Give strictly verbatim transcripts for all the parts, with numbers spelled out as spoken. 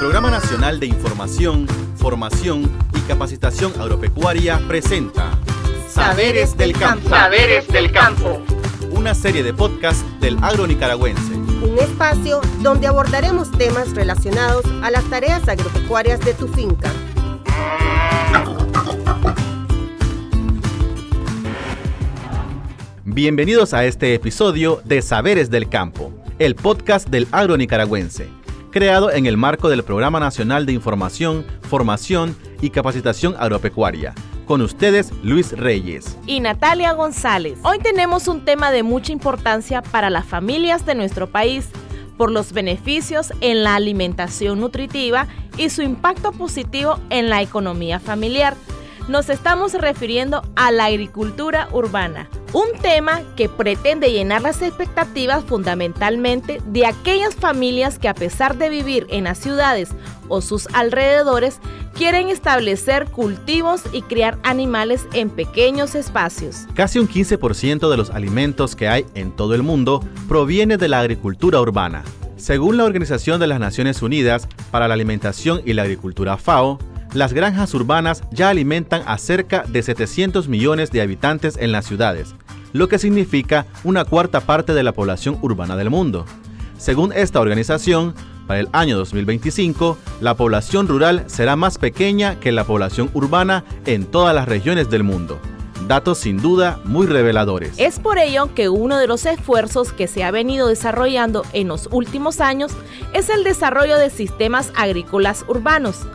Programa Nacional de Información, Formación y Capacitación Agropecuaria presenta Saberes del Campo. Saberes del Campo. Una serie de podcasts del agro nicaragüense. Un espacio donde abordaremos temas relacionados a las tareas agropecuarias de tu finca. Bienvenidos a este episodio de Saberes del Campo, el podcast del agro nicaragüense, creado en el marco del Programa Nacional de Información, Formación y Capacitación Agropecuaria. Con ustedes, Luis Reyes y Natalia González. Hoy tenemos un tema de mucha importancia para las familias de nuestro país, por los beneficios en la alimentación nutritiva y su impacto positivo en la economía familiar. Nos estamos refiriendo a la agricultura urbana, un tema que pretende llenar las expectativas fundamentalmente de aquellas familias que, a pesar de vivir en las ciudades o sus alrededores, quieren establecer cultivos y criar animales en pequeños espacios. Casi un quince por ciento de los alimentos que hay en todo el mundo proviene de la agricultura urbana. Según la Organización de las Naciones Unidas para la Alimentación y la Agricultura, FAO, las granjas urbanas ya alimentan a cerca de setecientos millones de habitantes en las ciudades, lo que significa una cuarta parte de la población urbana del mundo. Según esta organización, para el año dos mil veinticinco, la población rural será más pequeña que la población urbana en todas las regiones del mundo. Datos sin duda muy reveladores. Es por ello que uno de los esfuerzos que se ha venido desarrollando en los últimos años es el desarrollo de sistemas agrícolas urbanos.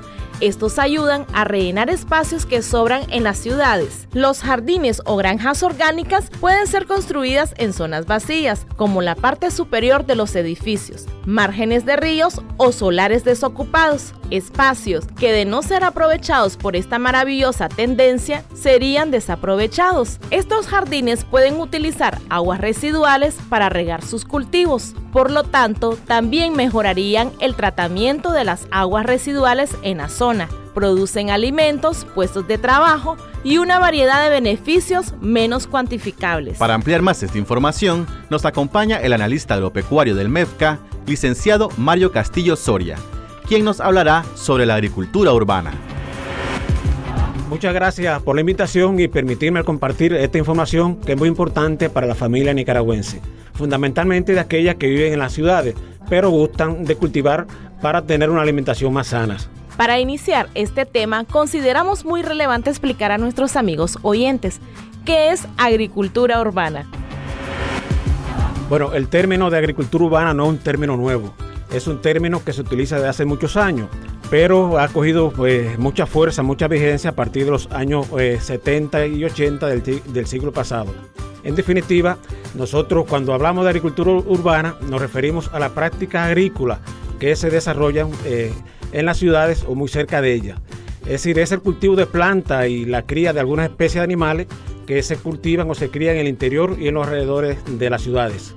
Estos ayudan a rellenar espacios que sobran en las ciudades. Los jardines o granjas orgánicas pueden ser construidas en zonas vacías, como la parte superior de los edificios, márgenes de ríos o solares desocupados, espacios que, de no ser aprovechados por esta maravillosa tendencia, serían desaprovechados. Estos jardines pueden utilizar aguas residuales para regar sus cultivos, por lo tanto, también mejorarían el tratamiento de las aguas residuales en la zona. Producen alimentos, puestos de trabajo y una variedad de beneficios menos cuantificables. Para ampliar más esta información, nos acompaña el analista agropecuario del MEFCA, licenciado Mario Castillo Soria, quien nos hablará sobre la agricultura urbana. Muchas gracias por la invitación y permitirme compartir esta información que es muy importante para la familia nicaragüense, fundamentalmente de aquellas que viven en las ciudades, pero gustan de cultivar para tener una alimentación más sana. Para iniciar este tema, consideramos muy relevante explicar a nuestros amigos oyentes qué es agricultura urbana. Bueno, el término de agricultura urbana no es un término nuevo, es un término que se utiliza desde hace muchos años, pero ha cogido pues, mucha fuerza, mucha vigencia a partir de los años eh, setenta y ochenta del, del siglo pasado. En definitiva, nosotros cuando hablamos de agricultura urbana nos referimos a las prácticas agrícolas que se desarrollan eh, en las ciudades o muy cerca de ellas. Es decir, es el cultivo de plantas y la cría de algunas especies de animales que se cultivan o se crían en el interior y en los alrededores de las ciudades.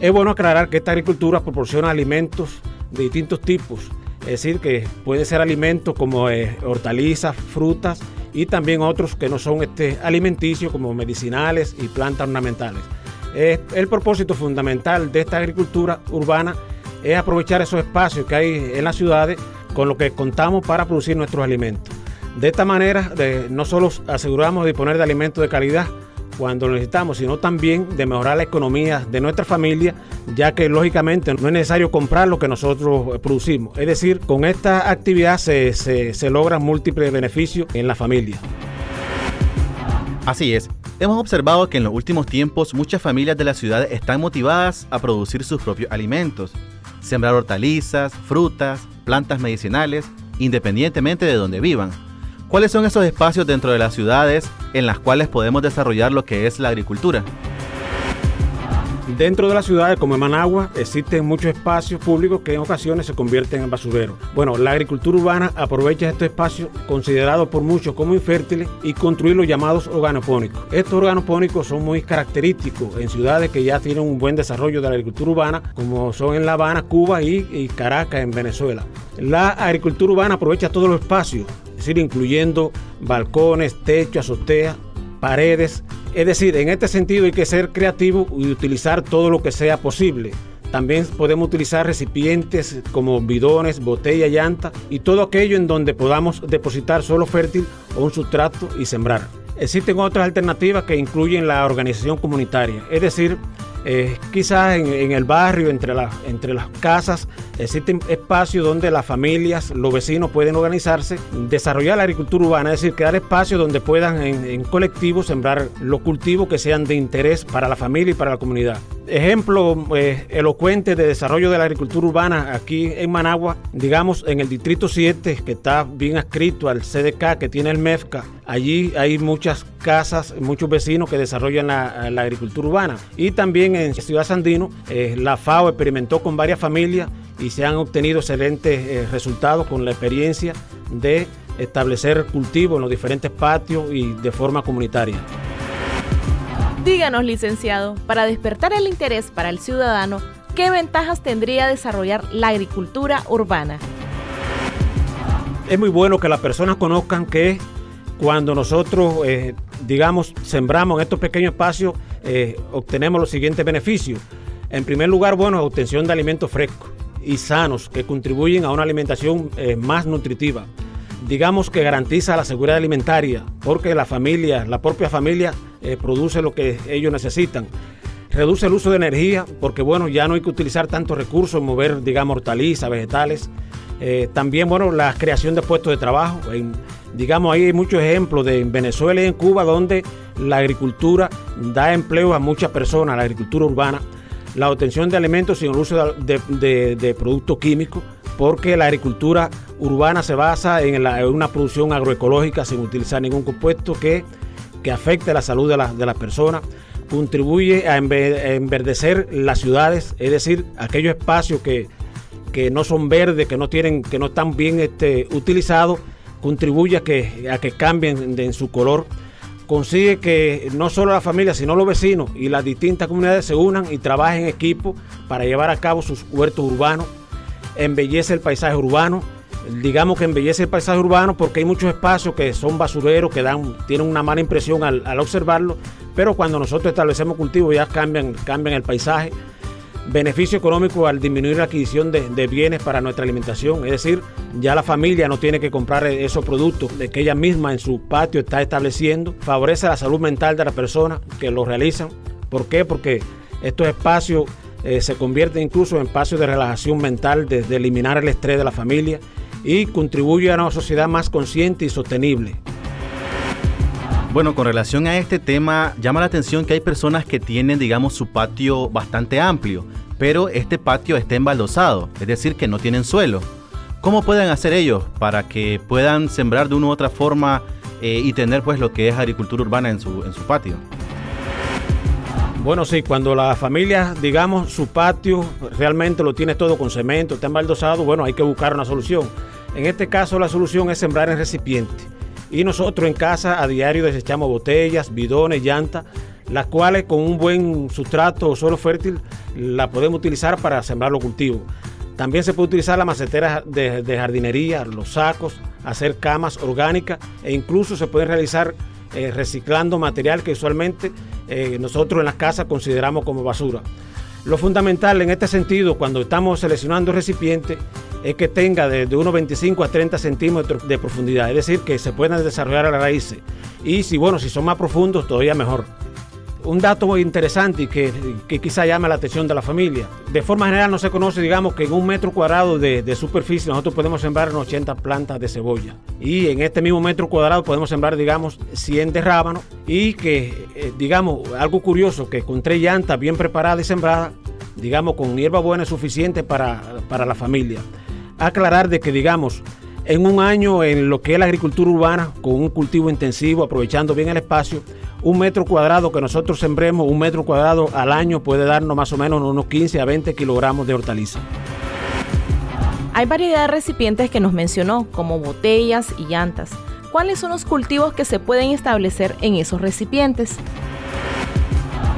Es bueno aclarar que esta agricultura proporciona alimentos de distintos tipos, es decir, que pueden ser alimentos como eh, hortalizas, frutas y también otros que no son este, alimenticios como medicinales y plantas ornamentales. Eh, el propósito fundamental de esta agricultura urbana es aprovechar esos espacios que hay en las ciudades con los que contamos para producir nuestros alimentos. De esta manera, de, no solo aseguramos de disponer de alimentos de calidad cuando lo necesitamos, sino también de mejorar la economía de nuestra familia, ya que lógicamente no es necesario comprar lo que nosotros producimos. Es decir, con esta actividad se, se, se logran múltiples beneficios en la familia. Así es. Hemos observado que en los últimos tiempos muchas familias de la ciudad están motivadas a producir sus propios alimentos, sembrar hortalizas, frutas, plantas medicinales, independientemente de donde vivan. ¿Cuáles son esos espacios dentro de las ciudades en las cuales podemos desarrollar lo que es la agricultura? Dentro de las ciudades, como en Managua, existen muchos espacios públicos que en ocasiones se convierten en basureros. Bueno, la agricultura urbana aprovecha estos espacios considerados por muchos como infértiles y construir los llamados organopónicos. Estos organopónicos son muy característicos en ciudades que ya tienen un buen desarrollo de la agricultura urbana, como son en La Habana, Cuba y, y Caracas, en Venezuela. La agricultura urbana aprovecha todos los espacios, es decir, incluyendo balcones, techos, azoteas, paredes. Es decir, en este sentido hay que ser creativo y utilizar todo lo que sea posible, También podemos utilizar recipientes como bidones, botella, llanta y todo aquello en donde podamos depositar suelo fértil o un sustrato y sembrar. Existen otras alternativas que incluyen la organización comunitaria, es decir, eh, quizás en, en el barrio, entre, la, entre las casas, existen espacios donde las familias, los vecinos pueden organizarse, desarrollar la agricultura urbana, es decir, crear espacios donde puedan en, en colectivo sembrar los cultivos que sean de interés para la familia y para la comunidad. Ejemplo eh, elocuente de desarrollo de la agricultura urbana aquí en Managua, digamos en el distrito siete, que está bien adscrito al C D C A que tiene el M E F C A. Allí hay muchas casas, muchos vecinos que desarrollan la, la agricultura urbana. Y también en Ciudad Sandino, eh, la FAO experimentó con varias familias y se han obtenido excelentes eh, resultados con la experiencia de establecer cultivos en los diferentes patios y de forma comunitaria. Díganos, licenciado, para despertar el interés para el ciudadano, ¿qué ventajas tendría desarrollar la agricultura urbana? Es muy bueno que las personas conozcan que cuando nosotros, eh, digamos, sembramos en estos pequeños espacios, eh, obtenemos los siguientes beneficios. En primer lugar, bueno, obtención de alimentos frescos y sanos que contribuyen a una alimentación eh, más nutritiva. Digamos que garantiza la seguridad alimentaria, porque la familia, la propia familia eh, produce lo que ellos necesitan. Reduce el uso de energía, porque bueno, ya no hay que utilizar tantos recursos, mover, digamos, hortalizas, vegetales. Eh, también, bueno, la creación de puestos de trabajo. En, digamos, ahí hay muchos ejemplos de Venezuela y en Cuba, donde la agricultura da empleo a muchas personas, la agricultura urbana. La obtención de alimentos sin el uso de, de, de productos químicos, porque la agricultura urbana se basa en, la, en una producción agroecológica sin utilizar ningún compuesto que, que afecte la salud de las de la personas. Contribuye a enverdecer las ciudades, es decir, aquellos espacios que, que no son verdes, que no tienen, que no están bien este, utilizados, contribuye a que, a que cambien de, en su color. Consigue que no solo la familia, sino los vecinos y las distintas comunidades se unan y trabajen en equipo para llevar a cabo sus huertos urbanos. Embellece el paisaje urbano, digamos que embellece el paisaje urbano porque hay muchos espacios que son basureros, que dan, tienen una mala impresión al, al observarlo, pero cuando nosotros establecemos cultivos ya cambian, cambian el paisaje. Beneficio económico al disminuir la adquisición de, de bienes para nuestra alimentación, es decir, ya la familia no tiene que comprar esos productos de que ella misma en su patio está estableciendo. Favorece la salud mental de las personas que lo realizan. ¿Por qué? Porque estos espacios eh, se convierten incluso en espacios de relajación mental, de, de eliminar el estrés de la familia y contribuye a una sociedad más consciente y sostenible. Bueno, con relación a este tema, llama la atención que hay personas que tienen, digamos, su patio bastante amplio, pero este patio está embaldosado, es decir, que no tienen suelo. ¿Cómo pueden hacer ellos para que puedan sembrar de una u otra forma eh, y tener pues lo que es agricultura urbana en su, en su patio? Bueno, sí, cuando las familias, digamos, su patio realmente lo tiene todo con cemento, está embaldosado, bueno, hay que buscar una solución. En este caso, la solución es sembrar en recipientes. Y nosotros en casa a diario desechamos botellas, bidones, llantas, las cuales con un buen sustrato o suelo fértil la podemos utilizar para sembrar los cultivos. También se puede utilizar las maceteras de, de jardinería, los sacos, hacer camas orgánicas e incluso se pueden realizar eh, reciclando material que usualmente eh, nosotros en las casas consideramos como basura. Lo fundamental en este sentido cuando estamos seleccionando recipientes es que tenga de, de unos veinticinco a treinta centímetros de profundidad, es decir, que se puedan desarrollar las raíces. Y si, bueno, si son más profundos, todavía mejor. Un dato muy interesante y que, que quizá llame la atención de la familia. De forma general no se conoce, digamos, que en un metro cuadrado de, de superficie nosotros podemos sembrar unas ochenta plantas de cebolla. Y en este mismo metro cuadrado podemos sembrar, digamos, cien de rábano. Y que, eh, digamos, algo curioso, que con tres llantas bien preparadas y sembradas, digamos, con hierba buena es suficiente para, para la familia. Aclarar de que, digamos, en un año en lo que es la agricultura urbana, con un cultivo intensivo, aprovechando bien el espacio, un metro cuadrado que nosotros sembremos, un metro cuadrado al año puede darnos más o menos unos quince a veinte kilogramos de hortaliza. Hay variedad de recipientes que nos mencionó, como botellas y llantas. ¿Cuáles son los cultivos que se pueden establecer en esos recipientes?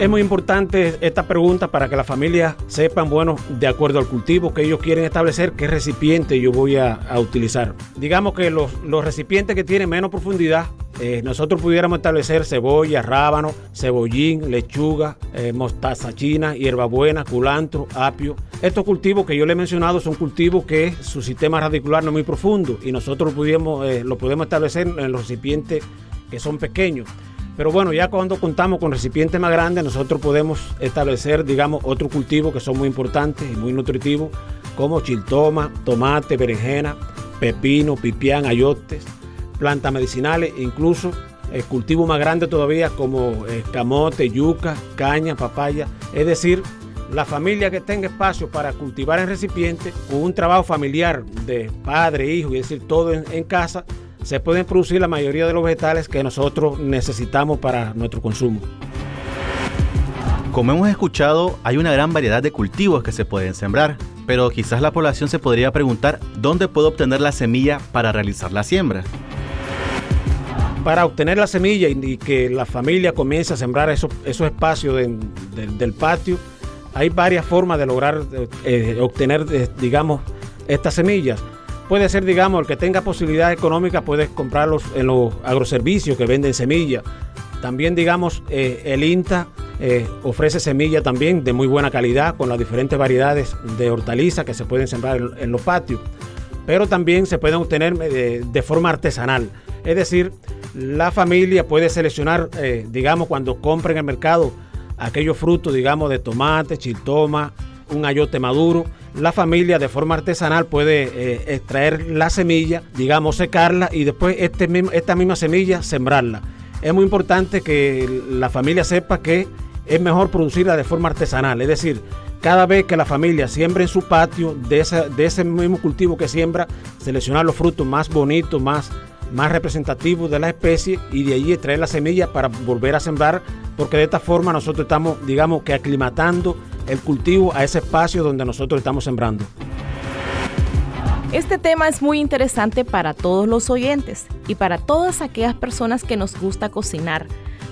Es muy importante esta pregunta para que las familias sepan, bueno, de acuerdo al cultivo que ellos quieren establecer, qué recipiente yo voy a, a utilizar. Digamos que los, los recipientes que tienen menos profundidad eh, nosotros pudiéramos establecer cebolla, rábano, cebollín, lechuga, eh, mostaza china, hierbabuena, culantro, apio. Estos cultivos que yo le he mencionado son cultivos que su sistema radicular no es muy profundo y nosotros lo, pudiéramos, eh, lo podemos establecer en los recipientes que son pequeños. Pero bueno, ya cuando contamos con recipientes más grandes, nosotros podemos establecer, digamos, otros cultivos que son muy importantes y muy nutritivos, como chiltoma, tomate, berenjena, pepino, pipián, ayotes, plantas medicinales, incluso eh, cultivos más grandes todavía como eh, camote, yuca, caña, papaya. Es decir, la familia que tenga espacio para cultivar en recipiente, con un trabajo familiar de padre, hijo, es decir, todo en, en casa, se pueden producir la mayoría de los vegetales que nosotros necesitamos para nuestro consumo. Como hemos escuchado, hay una gran variedad de cultivos que se pueden sembrar, pero quizás la población se podría preguntar dónde puedo obtener la semilla para realizar la siembra. Para obtener la semilla y que la familia comience a sembrar esos, esos espacios de, de, del patio, hay varias formas de lograr eh, obtener, eh, digamos, estas semillas. Puede ser, digamos, el que tenga posibilidad económica puede comprarlos en los agroservicios que venden semillas. También, digamos, eh, el INTA eh, ofrece semillas también de muy buena calidad con las diferentes variedades de hortalizas que se pueden sembrar en, en los patios. Pero también se pueden obtener de, de forma artesanal. Es decir, la familia puede seleccionar, eh, digamos, cuando compre en el mercado aquellos frutos, digamos, de tomate, chiltoma, un ayote maduro. La familia de forma artesanal puede eh, extraer la semilla, digamos secarla y después este mismo, esta misma semilla sembrarla. Es muy importante que la familia sepa que es mejor producirla de forma artesanal, es decir, cada vez que la familia siembre en su patio de, esa, de ese mismo cultivo que siembra, seleccionar los frutos más bonitos, más, más representativos de la especie y de allí extraer la semilla para volver a sembrar, porque de esta forma nosotros estamos, digamos, que aclimatando el cultivo a ese espacio donde nosotros estamos sembrando. Este tema es muy interesante para todos los oyentes y para todas aquellas personas que nos gusta cocinar.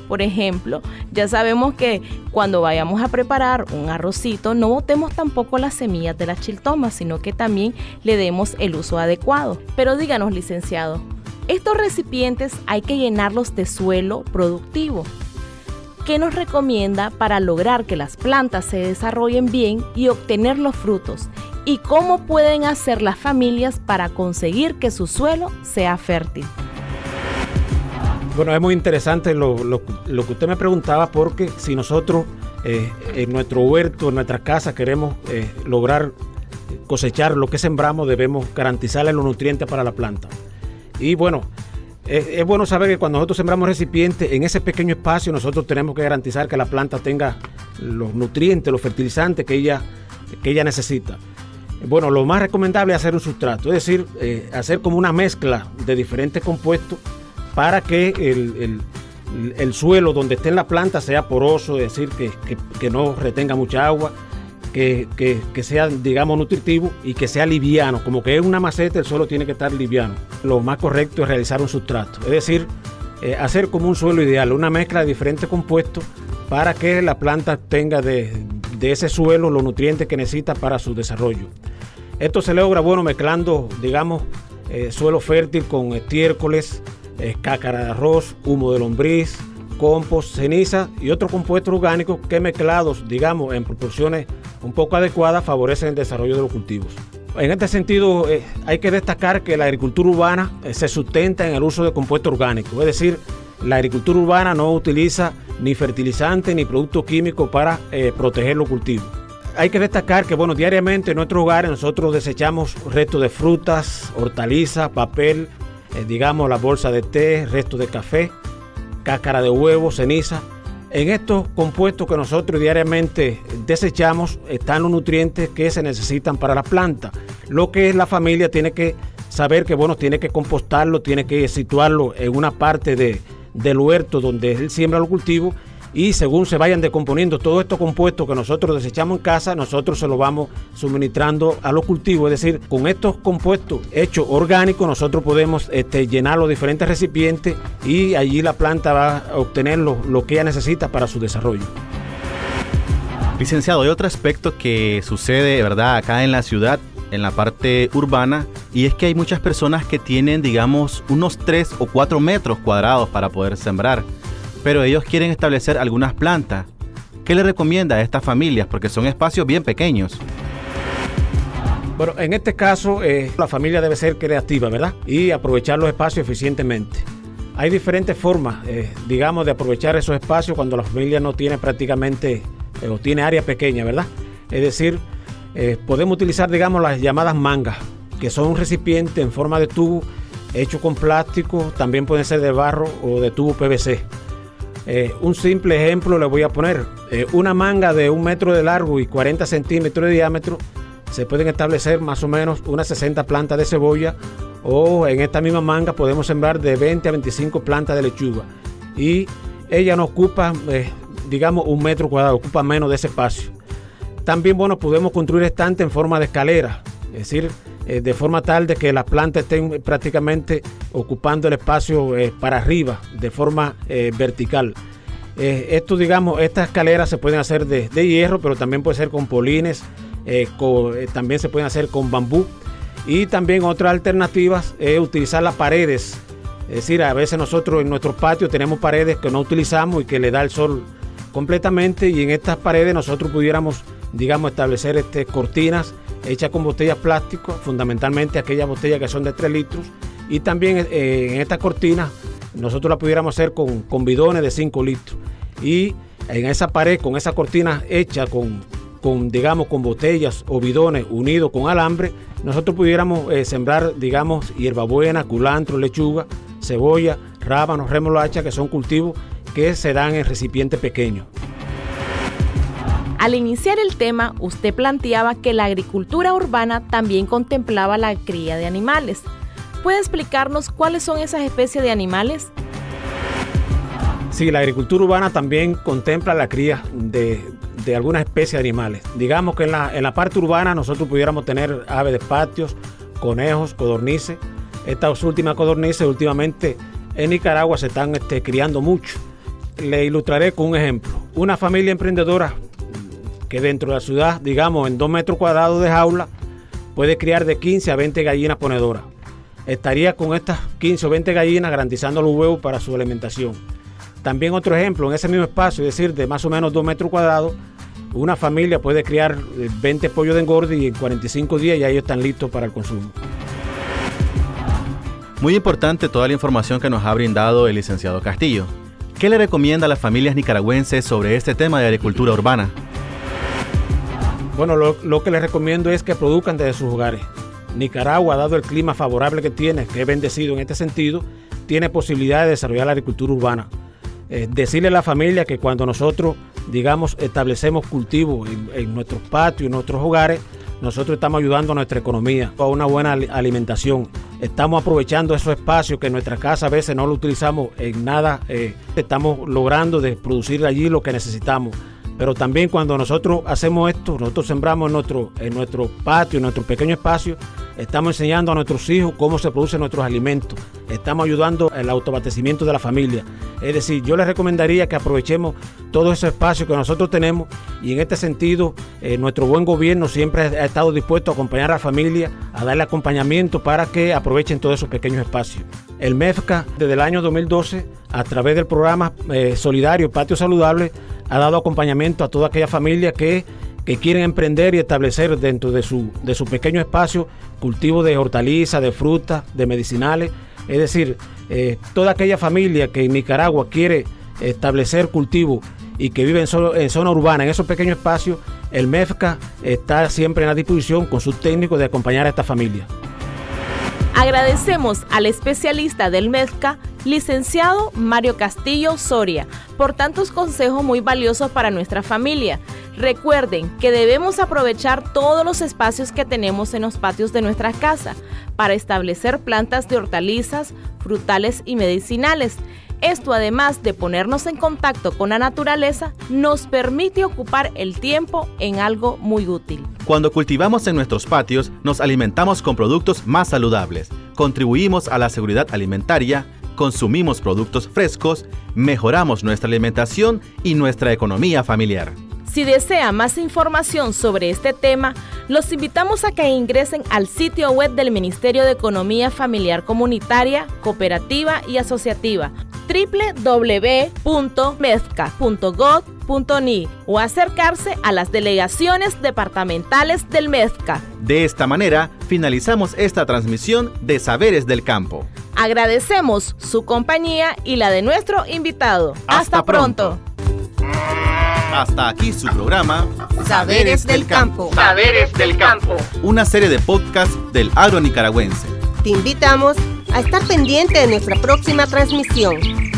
Por ejemplo, ya sabemos que cuando vayamos a preparar un arrocito, no botemos tampoco las semillas de la chiltoma, sino que también le demos el uso adecuado. Pero díganos, licenciado, estos recipientes hay que llenarlos de suelo productivo. ¿Qué nos recomienda para lograr que las plantas se desarrollen bien y obtener los frutos? ¿Y cómo pueden hacer las familias para conseguir que su suelo sea fértil? Bueno, es muy interesante lo, lo, lo que usted me preguntaba, porque si nosotros eh, en nuestro huerto, en nuestras casas, queremos eh, lograr cosechar lo que sembramos, debemos garantizarle los nutrientes para la planta. Y bueno, Es, es bueno saber que cuando nosotros sembramos recipientes, en ese pequeño espacio nosotros tenemos que garantizar que la planta tenga los nutrientes, los fertilizantes que ella, que ella necesita. Bueno, lo más recomendable es hacer un sustrato, es decir, eh, hacer como una mezcla de diferentes compuestos para que el, el, el suelo donde esté la planta sea poroso, es decir, que, que, que no retenga mucha agua, que, que, que sea, digamos, nutritivo y que sea liviano. Como que es una maceta, el suelo tiene que estar liviano. Lo más correcto es realizar un sustrato, es decir, eh, hacer como un suelo ideal, una mezcla de diferentes compuestos para que la planta tenga de, de ese suelo los nutrientes que necesita para su desarrollo. Esto se logra, bueno, mezclando, digamos, eh, suelo fértil con estiércoles, eh, cácara de arroz, humo de lombriz, compost, ceniza y otros compuestos orgánicos que mezclados, digamos, en proporciones un poco adecuadas, favorecen el desarrollo de los cultivos. En este sentido, eh, hay que destacar que la agricultura urbana eh, se sustenta en el uso de compuestos orgánicos, es decir, la agricultura urbana no utiliza ni fertilizantes ni productos químicos para eh, proteger los cultivos. Hay que destacar que, bueno, diariamente en nuestros hogares nosotros desechamos restos de frutas, hortalizas, papel, eh, digamos, las bolsas de té, restos de café, cáscara de huevo, ceniza. En estos compuestos que nosotros diariamente desechamos están los nutrientes que se necesitan para la planta. Lo que la familia tiene que saber que, bueno, tiene que compostarlo, tiene que situarlo en una parte de, del huerto donde él siembra los cultivos y según se vayan descomponiendo todos estos compuestos que nosotros desechamos en casa, nosotros se los vamos suministrando a los cultivos. Es decir, con estos compuestos hechos orgánicos nosotros podemos este, llenar los diferentes recipientes y allí la planta va a obtener lo, lo que ella necesita para su desarrollo. Licenciado, hay otro aspecto que sucede, ¿verdad?, acá en la ciudad, en la parte urbana, y es que hay muchas personas que tienen, digamos, unos tres o cuatro metros cuadrados para poder sembrar, pero ellos quieren establecer algunas plantas. ¿Qué le recomienda a estas familias? Porque son espacios bien pequeños. Bueno, en este caso, eh, la familia debe ser creativa, ¿verdad? Y aprovechar los espacios eficientemente. Hay diferentes formas, eh, digamos, de aprovechar esos espacios cuando la familia no tiene prácticamente, eh, o tiene áreas pequeñas, ¿verdad? Es decir, eh, podemos utilizar, digamos, las llamadas mangas, que son un recipiente en forma de tubo, hecho con plástico, también pueden ser de barro o de tubo P V C. Eh, un simple ejemplo le voy a poner, eh, una manga de un metro de largo y cuarenta centímetros de diámetro, se pueden establecer más o menos unas sesenta plantas de cebolla, o en esta misma manga podemos sembrar de veinte a veinticinco plantas de lechuga, y ella no ocupa, eh, digamos, un metro cuadrado, ocupa menos de ese espacio. También, bueno, podemos construir estantes en forma de escalera, es decir, eh, de forma tal de que las plantas estén prácticamente ocupando el espacio eh, para arriba, de forma eh, vertical. Eh, esto, digamos, estas escaleras se pueden hacer de, de hierro, pero también puede ser con polines, eh, con, eh, también se pueden hacer con bambú. Y también otras alternativas es utilizar las paredes, es decir, a veces nosotros en nuestro patio tenemos paredes que no utilizamos y que le da el sol completamente, y en estas paredes nosotros pudiéramos, digamos, establecer este, cortinas hechas con botellas plásticas, fundamentalmente aquellas botellas que son de tres litros, y también eh, en estas cortinas nosotros las pudiéramos hacer con, con bidones de cinco litros, y en esa pared con esas cortinas hechas con con, digamos, con botellas o bidones unidos con alambre, nosotros pudiéramos eh, sembrar, digamos, hierbabuena, culantro, lechuga, cebolla, rábanos, remolacha, que son cultivos que se dan en recipientes pequeños. Al iniciar el tema, usted planteaba que la agricultura urbana también contemplaba la cría de animales. ¿Puede explicarnos cuáles son esas especies de animales? Sí, la agricultura urbana también contempla la cría de de algunas especies de animales. Digamos que en la, en la parte urbana nosotros pudiéramos tener aves de patios, conejos, codornices. Estas últimas codornices últimamente en Nicaragua se están este, criando mucho. Le ilustraré con un ejemplo. Una familia emprendedora que dentro de la ciudad, digamos en dos metros cuadrados de jaula, puede criar de quince a veinte gallinas ponedoras. Estaría con estas quince o veinte gallinas garantizando los huevos para su alimentación. También otro ejemplo, en ese mismo espacio, es decir, de más o menos dos metros cuadrados, una familia puede criar veinte pollos de engorde y en cuarenta y cinco días ya ellos están listos para el consumo. Muy importante toda la información que nos ha brindado el licenciado Castillo. ¿Qué le recomienda a las familias nicaragüenses sobre este tema de agricultura urbana? Bueno, lo, lo que les recomiendo es que produzcan desde sus hogares. Nicaragua, dado el clima favorable que tiene, que es bendecido en este sentido, tiene posibilidad de desarrollar la agricultura urbana. Eh, decirle a la familia que cuando nosotros, digamos, establecemos cultivos en, en nuestros patios, en nuestros hogares, nosotros estamos ayudando a nuestra economía, a una buena alimentación. Estamos aprovechando esos espacios que en nuestra casa a veces no lo utilizamos en nada. Eh, estamos logrando de producir allí lo que necesitamos. Pero también cuando nosotros hacemos esto, nosotros sembramos en nuestro, en nuestro patio, en nuestro pequeño espacio, estamos enseñando a nuestros hijos cómo se producen nuestros alimentos. Estamos ayudando al autoabastecimiento de la familia. Es decir, yo les recomendaría que aprovechemos todo ese espacio que nosotros tenemos, y en este sentido, eh, nuestro buen gobierno siempre ha estado dispuesto a acompañar a la familia, a darle acompañamiento para que aprovechen todos esos pequeños espacios. El M E F C A, desde el año dos mil doce, a través del programa eh, solidario Patio Saludable, ha dado acompañamiento a toda aquella familia que que quieren emprender y establecer dentro de su, de su pequeño espacio cultivo de hortalizas, de frutas, de medicinales. Es decir, eh, toda aquella familia que en Nicaragua quiere establecer cultivo y que vive en, so, en zona urbana, en esos pequeños espacios, el M E F C A está siempre en la disposición con sus técnicos de acompañar a esta familia. Agradecemos al especialista del M E F C A, licenciado Mario Castillo Soria, por tantos consejos muy valiosos para nuestra familia. Recuerden que debemos aprovechar todos los espacios que tenemos en los patios de nuestra casa para establecer plantas de hortalizas, frutales y medicinales. Esto, además de ponernos en contacto con la naturaleza, nos permite ocupar el tiempo en algo muy útil. Cuando cultivamos en nuestros patios, nos alimentamos con productos más saludables, contribuimos a la seguridad alimentaria, consumimos productos frescos, mejoramos nuestra alimentación y nuestra economía familiar. Si desea más información sobre este tema, los invitamos a que ingresen al sitio web del Ministerio de Economía Familiar Comunitaria, Cooperativa y Asociativa, doble u doble u doble u punto mefca punto gob punto ni, o acercarse a las delegaciones departamentales del MEFCA. De esta manera, finalizamos esta transmisión de Saberes del Campo. Agradecemos su compañía y la de nuestro invitado. Hasta, Hasta pronto. pronto. Hasta aquí su programa Saberes del Campo. Saberes del Campo. Una serie de podcasts del agro nicaragüense. Te invitamos a estar pendiente de nuestra próxima transmisión.